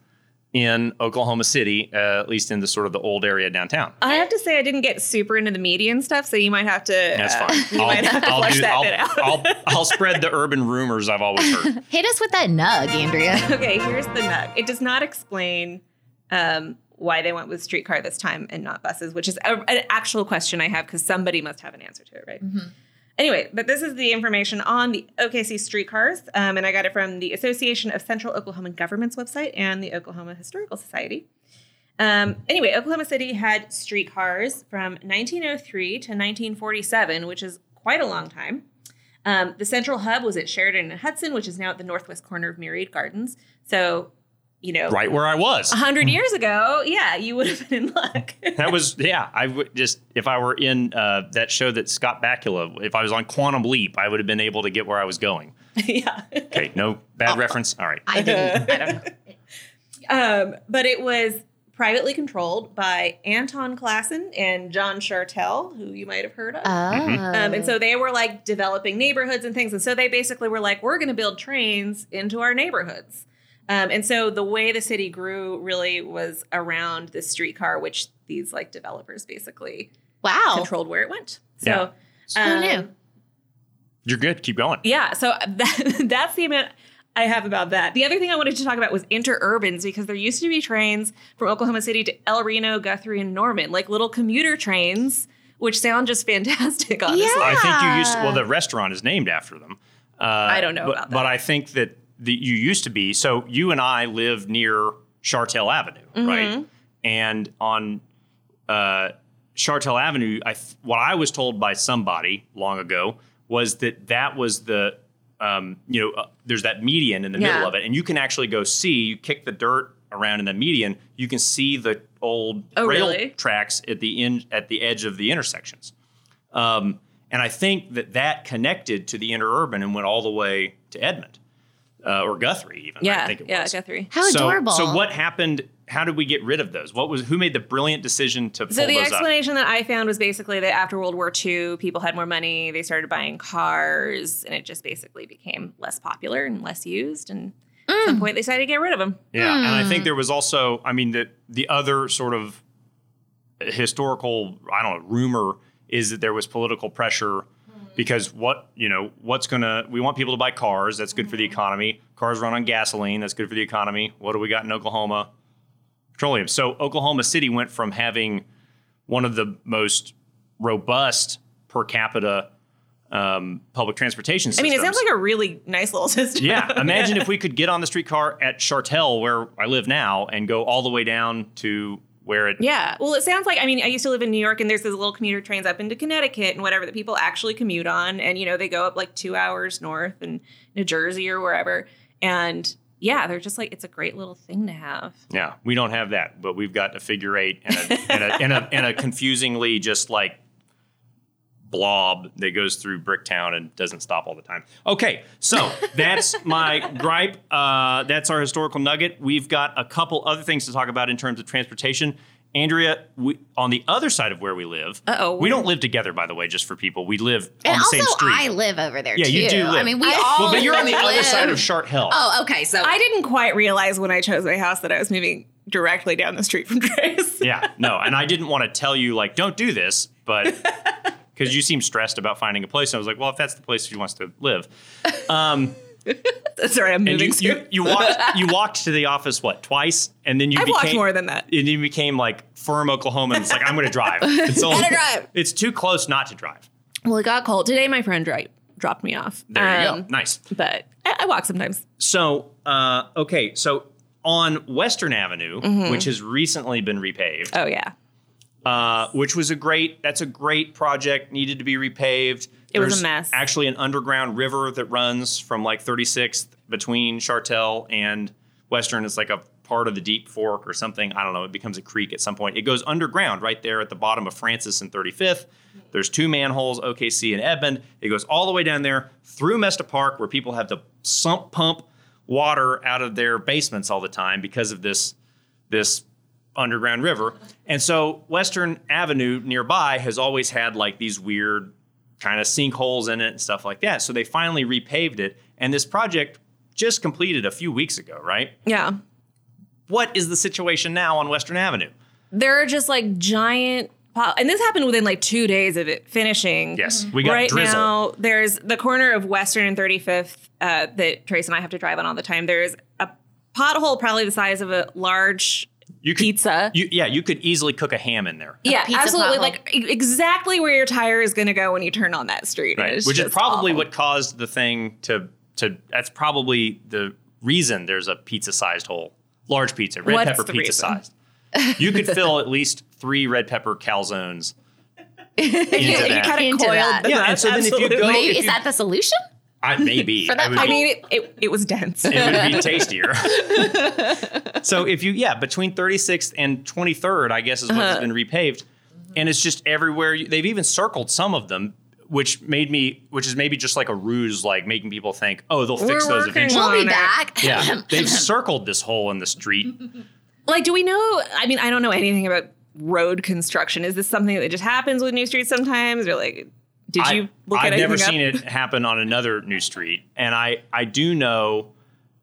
in Oklahoma City, uh, at least in the sort of the old area downtown. I have to say I didn't get super into the median stuff, so you might have to... That's uh, fine. You I'll, might have to I'll flush do, that I'll, bit out. I'll, I'll spread the urban rumors I've always heard. Hit us with that nug, Andrea. Okay, here's the nug. It does not explain um, why they went with streetcar this time and not buses, which is a, an actual question I have because somebody must have an answer to it, right? Mm-hmm. Anyway, but this is the information on the O K C streetcars, um, and I got it from the Association of Central Oklahoma Governments website and the Oklahoma Historical Society. Um, anyway, Oklahoma City had streetcars from nineteen oh three to nineteen forty-seven, which is quite a long time. Um, the central hub was at Sheridan and Hudson, which is now at the northwest corner of Myriad Gardens. So, you know. Right where I was. one hundred years ago, yeah, you would have been in luck. That was, yeah, I would just, if I were in uh, that show that Scott Bakula, if I was on Quantum Leap, I would have been able to get where I was going. Yeah. Okay, no bad oh, reference. All right. I didn't, I don't know. um, but it was privately controlled by Anton Klassen and John Shartel, who you might have heard of. Oh. Mm-hmm. Um, and so they were like developing neighborhoods and things. And so they basically were like, we're going to build trains into our neighborhoods. Um, and so the way the city grew really was around the streetcar, which these like developers basically wow. controlled where it went. So yeah. um, who knew? You're good. Keep going. Yeah. So that, that's the amount I have about that. The other thing I wanted to talk about was interurbans, because there used to be trains from Oklahoma City to El Reno, Guthrie, and Norman, like little commuter trains, which sound just fantastic, honestly. Yeah. I think you used to, well, the restaurant is named after them. Uh, I don't know but, about that. But I think that. The, you used to be, so you and I live near Shartel Avenue, mm-hmm. right? And on uh, Shartel Avenue, I th- what I was told by somebody long ago was that that was the, um, you know, uh, there's that median in the yeah. middle of it. And you can actually go see, you kick the dirt around in the median, you can see the old oh, rail really? tracks at the in, at the edge of the intersections. Um, and I think that that connected to the interurban and went all the way to Edmond. Uh, or Guthrie, even yeah, I think it yeah, was. Yeah, Guthrie. How so, adorable! So, what happened? How did we get rid of those? What was who made the brilliant decision to? So, pull the those explanation up? That I found was basically that after World War Two, people had more money, they started buying cars, and it just basically became less popular and less used, and Mm. At some point, they decided to get rid of him. Yeah, mm. and I think there was also, I mean, the, the other sort of historical, I don't know, rumor is that there was political pressure because what, you know, what's going to, we want people to buy cars. That's good mm-hmm. for the economy. Cars run on gasoline. That's good for the economy. What do we got in Oklahoma? Petroleum. So Oklahoma City went from having one of the most robust per capita um, public transportation systems. I mean, it sounds like a really nice little system. Yeah. Imagine yeah. if we could get on the streetcar at Shartel, where I live now, and go all the way down to where it... Yeah. Well, it sounds like, I mean, I used to live in New York, and there's these little commuter trains up into Connecticut and whatever that people actually commute on. And, you know, they go up like two hours north and New Jersey or wherever. And yeah, they're just like, it's a great little thing to have. Yeah. We don't have that, but we've got a figure eight and a, and, a, and, a, and a confusingly just like blob that goes through Bricktown and doesn't stop all the time. Okay. So that's my gripe. Uh, that's our historical nugget. We've got a couple other things to talk about in terms of transportation. Andrea, we, on the other side of where we live, Uh-oh, we don't live together, by the way, just for people. We live and on the same street. And also, I live over there, yeah, too. Yeah, you do live. I mean, we I, all Well, but you're on the live. other side of Shartel. Oh, okay. So I didn't quite realize when I chose my house that I was moving directly down the street from Trace. Yeah, no. And I didn't want to tell you, like, don't do this, but... Because you seem stressed about finding a place. And I was like, well, if that's the place she wants to live. Um, Sorry, I'm moving. You, you, you, walked, you walked to the office, what, twice? And then you I became, walked more than that. And you became like firm Oklahomans. Like, I'm going to drive. It's, only, drive. It's too close not to drive. Well, it got cold. Today, my friend dri- dropped me off. There um, you go. Nice. But I, I walk sometimes. So, uh, okay. So on Western Avenue, mm-hmm. which has recently been repaved. Oh, yeah. Uh, which was a great, that's a great project, needed to be repaved. It There's was a mess. Actually an underground river that runs from like thirty-sixth between Shartel and Western. It's like a part of the Deep Fork or something. I don't know. It becomes a creek at some point. It goes underground right there at the bottom of Francis and thirty-fifth. There's two manholes, O K C and Edmond. It goes all the way down there through Mesta Park, where people have to sump pump water out of their basements all the time because of this, this, underground river. And so Western Avenue nearby has always had like these weird kind of sinkholes in it and stuff like that. So they finally repaved it. And this project just completed a few weeks ago, right? Yeah. What is the situation now on Western Avenue? There are just like giant pile- and this happened within like two days of it finishing. Yes. We got right drizzle. Now, there's the corner of Western and thirty-fifth uh, that Trace and I have to drive on all the time. There's a pothole probably the size of a large You could, pizza. You, yeah, you could easily cook a ham in there. Yeah, absolutely. Pothole. Like exactly where your tire is going to go when you turn on that street. Right. Is Which is probably awful. What caused the thing to, to, that's probably the reason there's a pizza-sized hole. Large pizza, red What's pepper pizza-sized. You could fill at least three red pepper calzones into you, that. You kind of into coiled that. Yeah, and so then if you go... Maybe, if is you, that the solution? I, maybe. For that, I, I be, mean, it, it, it was dense. It would be tastier. So if you, yeah, between thirty-sixth and twenty-third, I guess, is what uh-huh. has been repaved. Mm-hmm. And it's just everywhere. They've even circled some of them, which made me, which is maybe just like a ruse, like making people think, oh, they'll We're fix those eventually. We'll be back. Yeah. They've circled this hole in the street. Like, do we know? I mean, I don't know anything about road construction. Is this something that just happens with new streets sometimes? Or like... Did you I, look at I've never seen up? it happen on another new street. And I, I do know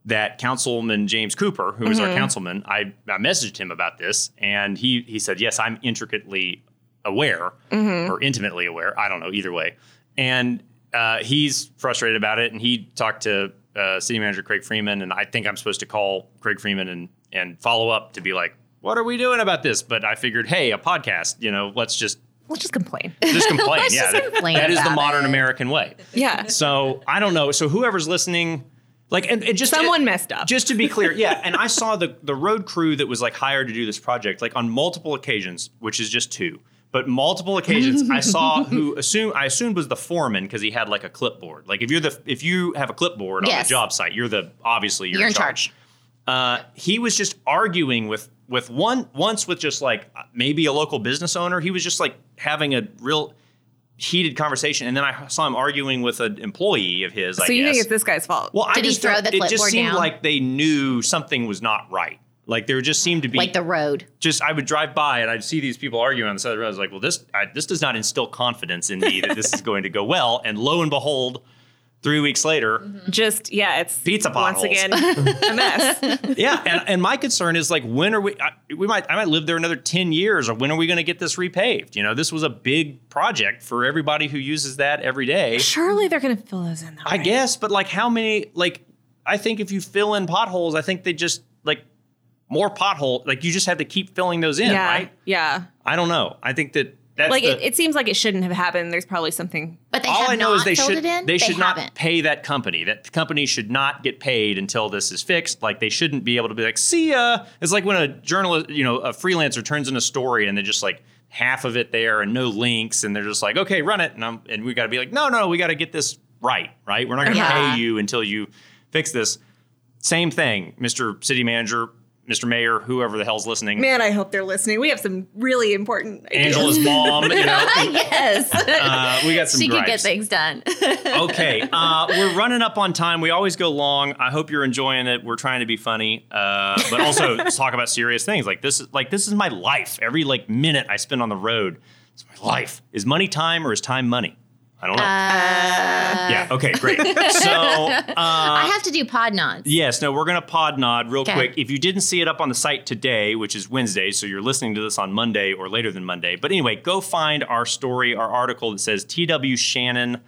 that Councilman James Cooper, who is mm-hmm. our councilman, I, I messaged him about this. And he, he said, yes, I'm intricately aware mm-hmm. or intimately aware. I don't know, either way. And uh, he's frustrated about it. And he talked to uh, city manager Craig Freeman. And I think I'm supposed to call Craig Freeman and, and follow up to be like, what are we doing about this? But I figured, hey, a podcast, you know, let's just. Let's just complain. Just complain, Let's yeah. Just complain that is the modern it. American way. Yeah. So I don't know. So whoever's listening, like, and, and just someone it, messed up. Just to be clear, yeah. And I saw the the road crew that was like hired to do this project, like on multiple occasions, which is just two, but multiple occasions, I saw who assume I assumed was the foreman because he had like a clipboard. Like if you're the if you have a clipboard yes. on the job site, you're the obviously you're, you're in charge. charge. Uh, he was just arguing with. With one, once with just like maybe a local business owner, he was just like having a real heated conversation. And then I saw him arguing with an employee of his, so I guess. So you think it's this guy's fault? Well, Did I just he throw the clipboard down? It just seemed like they knew something was not right. Like there just seemed to be. Like the road. Just, I would drive by and I'd see these people arguing on the side of the road. I was like, well, this, I, this does not instill confidence in me that this is going to go well. And lo and behold, Three weeks later. Mm-hmm. Just, yeah, it's pizza bottles. Once again, a mess. Yeah, and, and my concern is, like, when are we, I, we might, I might live there another ten years, or when are we going to get this repaved? You know, this was a big project for everybody who uses that every day. Surely they're going to fill those in, though, I right? guess, but, like, how many, like, I think if you fill in potholes, I think they just, like, more pothole, like, you just have to keep filling those in, yeah, right? Yeah. I don't know. I think that. That's like the, it, it seems like it shouldn't have happened. There's probably something. But they all have I know not is they should they, they should haven't. Not pay that company. That company should not get paid until this is fixed. Like they shouldn't be able to be like, see ya. It's like when a journalist, you know, a freelancer turns in a story and they're just like half of it there and no links, and they're just like, okay, run it. And I'm and we got to be like, no, no, we got to get this right, right? We're not going to yeah. pay you until you fix this. Same thing, Mister City Manager. Mister Mayor, whoever the hell's listening. Man, I hope they're listening. We have some really important ideas. Angela's mom, you know. Yes. Uh, we got some She gripes. Can get things done. Okay. Uh, we're running up on time. We always go long. I hope you're enjoying it. We're trying to be funny. Uh, but also talk about serious things. Like this is like this is my life. Every like minute I spend on the road, it's my life. Is money time or is time money? I don't know. Uh, yeah. Okay, great. So uh, I have to do pod nods. Yes. No, we're going to pod nod real Kay. quick. If you didn't see it up on the site today, which is Wednesday, so you're listening to this on Monday or later than Monday. But anyway, go find our story, our article that says T W. Shannon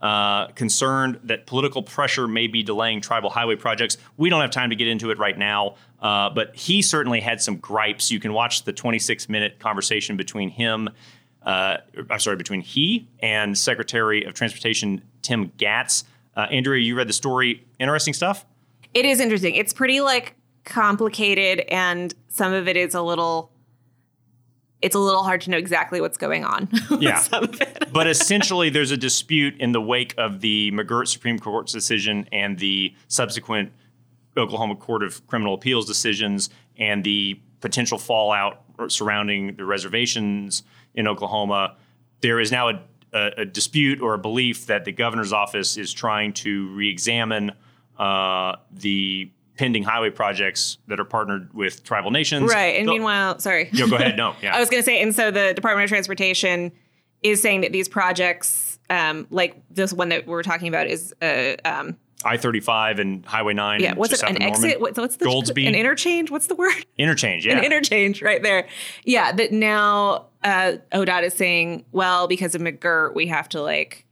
uh, concerned that political pressure may be delaying tribal highway projects. We don't have time to get into it right now, uh, but he certainly had some gripes. You can watch the twenty-six minute conversation between him Uh, I'm sorry, between he and Secretary of Transportation Tim Gatz. Uh, Andrea, you read the story. Interesting stuff? It is interesting. It's pretty, like, complicated, and some of it is a little, it's a little hard to know exactly what's going on. Yeah. Some of it. But essentially, there's a dispute in the wake of the McGirt Supreme Court's decision and the subsequent Oklahoma Court of Criminal Appeals decisions and the potential fallout surrounding the reservations in Oklahoma. There is now a, a, a dispute or a belief that the governor's office is trying to reexamine uh, the pending highway projects that are partnered with tribal nations. Right. And so, meanwhile, sorry. No, go ahead. No. Yeah. I was going to say, and so the Department of Transportation is saying that these projects, um, like this one that we're talking about is uh, um, I thirty-five and Highway nine. Yeah. What's it, an exit? What, what's the Goldsby. An interchange? What's the word? Interchange. Yeah. An interchange right there. Yeah. That now. Uh, O D O T is saying, well, because of McGirt, we have to like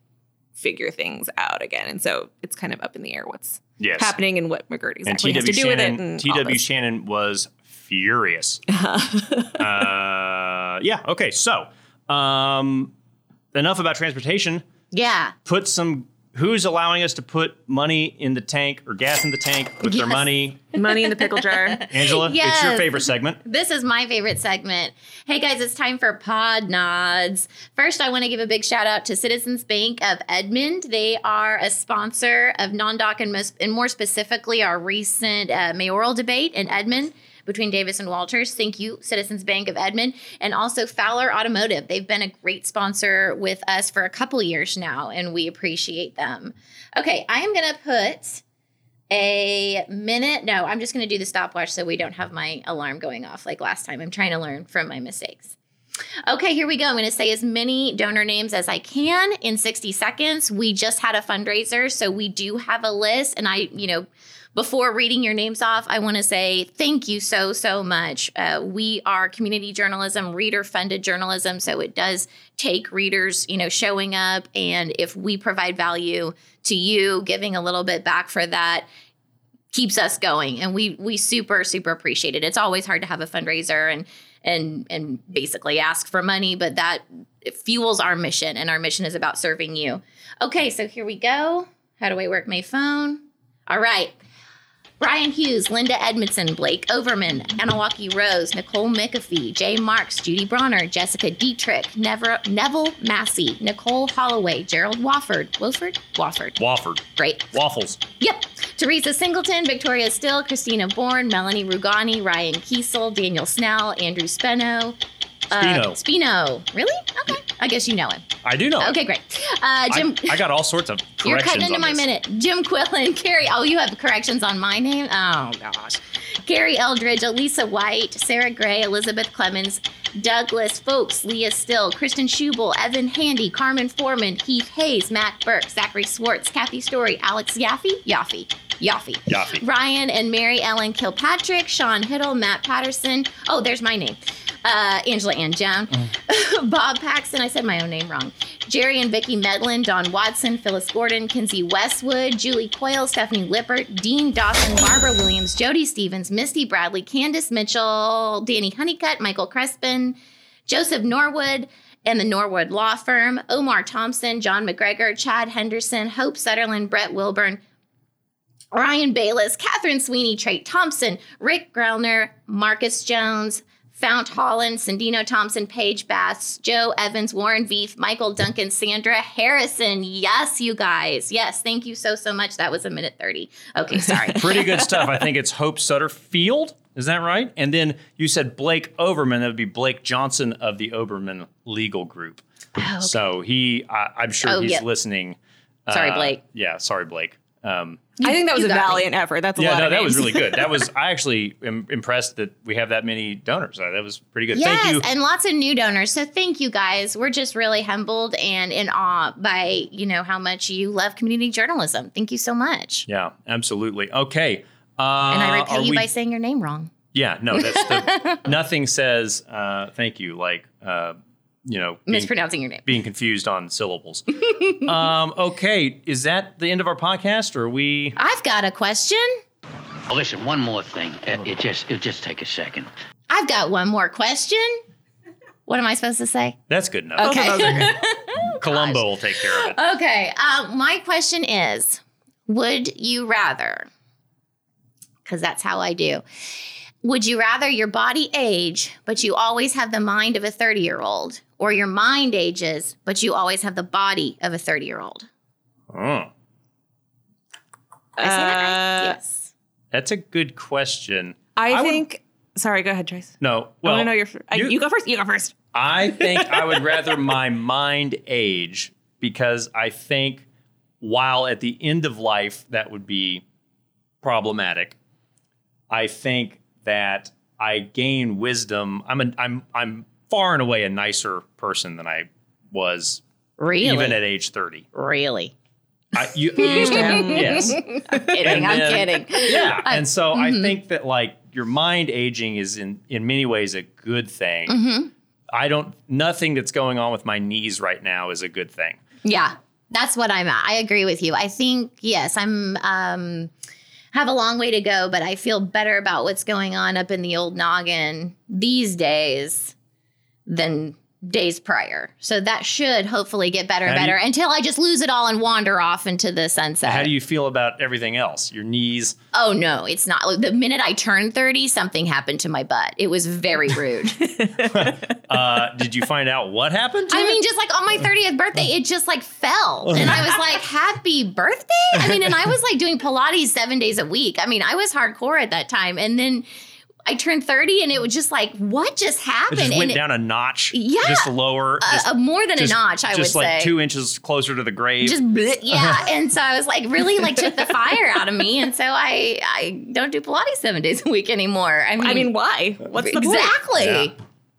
figure things out again. And so it's kind of up in the air what's yes. happening and what McGirt exactly has to do Shannon, with it. And T W. Shannon was furious. uh, yeah. Okay. So um, enough about transportation. Yeah. Put some. Who's allowing us to put money in the tank or gas in the tank with yes. their money? Money in the pickle jar. Angela, yes. It's your favorite segment. This is my favorite segment. Hey, guys, it's time for Pod Nods. First, I want to give a big shout out to Citizens Bank of Edmond. They are a sponsor of NonDoc and, most, and more specifically our recent uh, mayoral debate in Edmond between Davis and Walters. Thank you, Citizens Bank of Edmond. And also Fowler Automotive. They've been a great sponsor with us for a couple years now, and we appreciate them. Okay, I am going to put a minute. No, I'm just going to do the stopwatch so we don't have my alarm going off like last time. I'm trying to learn from my mistakes. Okay, here we go. I'm going to say as many donor names as I can in sixty seconds. We just had a fundraiser, so we do have a list. And I, you know, before reading your names off, I want to say thank you so, so much. Uh, we are community journalism, reader-funded journalism, so it does take readers, you know, showing up. And if we provide value to you, giving a little bit back for that keeps us going. And we we super, super appreciate it. It's always hard to have a fundraiser and and and basically ask for money, but that fuels our mission, and our mission is about serving you. Okay, so here we go. How do I work my phone? All right. Brian Hughes, Linda Edmondson, Blake Overman, Anawaki Rose, Nicole McAfee, Jay Marks, Judy Bronner, Jessica Dietrich, Never, Neville Massey, Nicole Holloway, Gerald Wofford. Wofford? Wofford. Wofford. Great. Waffles. Yep. Teresa Singleton, Victoria Still, Christina Bourne, Melanie Rugani, Ryan Kiesel, Daniel Snell, Andrew Speno. Spino. Uh, Spino. Really? Okay. I guess you know him. I do know him. Okay, great. Uh, Jim, I, I got all sorts of corrections. You're cutting into my this. minute. Jim Quillen, Carrie. Oh, you have corrections on my name? Oh, gosh. Carrie Eldridge, Elisa White, Sarah Gray, Elizabeth Clemens, Douglas Folks, Leah Still, Kristen Schubel, Evan Handy, Carmen Foreman, Heath Hayes, Matt Burke, Zachary Swartz, Kathy Story, Alex Yaffe, Yaffe. Yaffe. Yaffe. Ryan and Mary Ellen Kilpatrick, Sean Hiddle, Matt Patterson. Oh, there's my name. Uh, Angela Ann Jown. Mm. Bob Paxton. I said my own name wrong. Jerry and Vicki Medlin, Don Watson, Phyllis Gordon, Kinsey Westwood, Julie Coyle, Stephanie Lippert, Dean Dawson, Barbara Williams, Jody Stevens, Misty Bradley, Candace Mitchell, Danny Honeycutt, Michael Crespin, Joseph Norwood, and the Norwood Law Firm, Omar Thompson, John McGregor, Chad Henderson, Hope Sutherland, Brett Wilburn, Ryan Bayless, Catherine Sweeney, Trey Thompson, Rick Grellner, Marcus Jones, Fount Holland, Sandino Thompson, Paige Bass, Joe Evans, Warren Veith, Michael Duncan, Sandra Harrison. Yes, you guys. Yes, thank you so, so much. That was a minute thirty. Okay, sorry. Pretty good stuff. I think it's Hope Sutterfield. Is that right? And then you said Blake Overman. That would be Blake Johnson of the Overman Legal Group. Oh, okay. So he, I, I'm sure oh, he's yeah. listening. Sorry, Blake. Uh, yeah, sorry, Blake. Um, you, I think that was a valiant me. effort. That's a yeah, lot no, of that names. was really good. That was, I actually am impressed that we have that many donors. That was pretty good. Yes, thank you. And lots of new donors. So thank you guys. We're just really humbled and in awe by, you know, how much you love community journalism. Thank you so much. Yeah, absolutely. Okay. Uh, and I repay you we, by saying your name wrong. Yeah, no, that's the, nothing says uh, thank you like, uh, you know, being, mispronouncing your name, being confused on syllables. um, okay, is that the end of our podcast, or are we? I've got a question. Oh, listen, one more thing. It, it just, it just take a second. I've got one more question. What am I supposed to say? That's good enough. Okay, okay. Columbo will take care of it. Okay, um, my question is: would you rather? Because that's how I do. Would you rather your body age, but you always have the mind of a thirty-year-old? Or your mind ages, but you always have the body of a thirty-year-old. Oh. I say that right? Yes. That's a good question. I, I think... Would, sorry, go ahead, Trace. No. Well, I want to know your... You, you go first. You go first. I think I would rather my mind age, because I think while at the end of life that would be problematic, I think that I gain wisdom. I'm... A, I'm... I'm far and away a nicer person than I was really? even at age thirty. Really? I, you, you used to have, yes. I'm kidding, and I'm then, kidding. Yeah, I, and so mm-hmm. I think that like your mind aging is in, in many ways a good thing. Mm-hmm. I don't, nothing that's going on with my knees right now is a good thing. Yeah, that's what I'm at. I agree with you. I think, yes, I'm, um, have a long way to go, but I feel better about what's going on up in the old noggin these days than days prior. So that should hopefully get better and better you, until I just lose it all and wander off into the sunset. How do you feel about everything else? Your knees? Oh, no, it's not. The minute I turned thirty, something happened to my butt. It was very rude. uh, did you find out what happened to I it? mean, just like on my thirtieth birthday, it just like fell. And I was like, happy birthday? I mean, and I was like doing Pilates seven days a week. I mean, I was hardcore at that time. And then I turned thirty and it was just like, what just happened? It just went and down it, a notch. Yeah. Just lower. Uh, just, uh, more than just, a notch, I would like say. Just like two inches closer to the grave. Just, bleh, yeah. And so I was like, really like took the fire out of me. And so I, I don't do Pilates seven days a week anymore. I mean, I mean why? What's the point? Exactly. Yeah.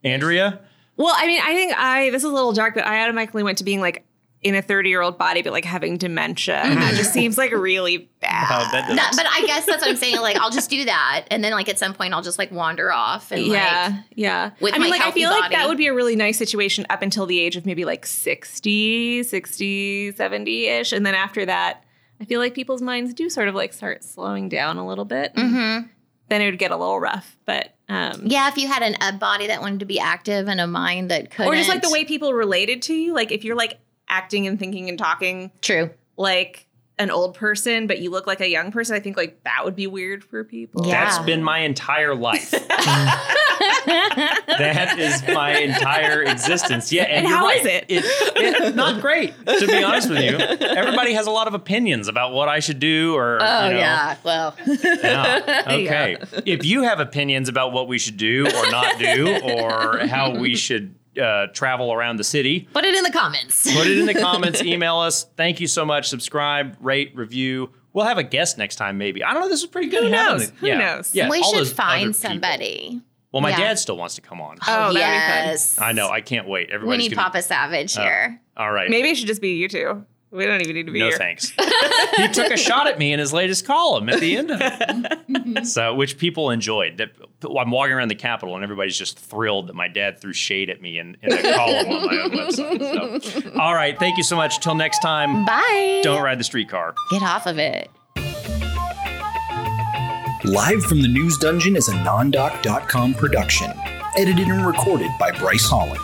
Andrea? Well, I mean, I think I, this is a little dark, but I automatically went to being like, in a thirty-year-old body, but, like, having dementia. Mm-hmm. That just seems, like, really bad. Oh, that no, but I guess that's what I'm saying. Like, I'll just do that. And then, like, at some point, I'll just, like, wander off. And yeah, like, yeah. With I mean, like, I feel body. like that would be a really nice situation up until the age of maybe, like, sixty, sixty, seventy-ish. And then after that, I feel like people's minds do sort of, like, start slowing down a little bit. Mm-hmm. Then it would get a little rough, but... Um, yeah, if you had an, a body that wanted to be active and a mind that couldn't. Or just, like, the way people related to you. Like, if you're, like... acting and thinking and talking. True. Like an old person, but you look like a young person. I think like that would be weird for people. Yeah. That's been my entire life. That is my entire existence. Yeah. And, and how right. is it? It, it? Not great, to be honest with you. Everybody has a lot of opinions about what I should do or. Oh, you know, yeah. Well. Yeah. Okay. Yeah. If you have opinions about what we should do or not do or how we should Uh, travel around the city. Put it in the comments. Put it in the comments. Email us. Thank you so much. Subscribe, rate, review. We'll have a guest next time, maybe. I don't know. This is pretty good. Who knows? Who yeah. knows? Yeah. We all should find somebody. People. Well, my yeah. dad still wants to come on. Oh, yes. I know. I can't wait. Everybody's we need gonna... Papa Savage here. Uh, all right. Maybe it should just be you two. We don't even need to be no, here. No, thanks. He took a shot at me in his latest column at the end of it, so which people enjoyed. That I'm walking around the Capitol and everybody's just thrilled that my dad threw shade at me in, in a column on my own website. So. All right. Thank you so much. Till next time. Bye. Don't ride the streetcar. Get off of it. Live from the News Dungeon is a non doc dot com production, edited and recorded by Bryce Holland.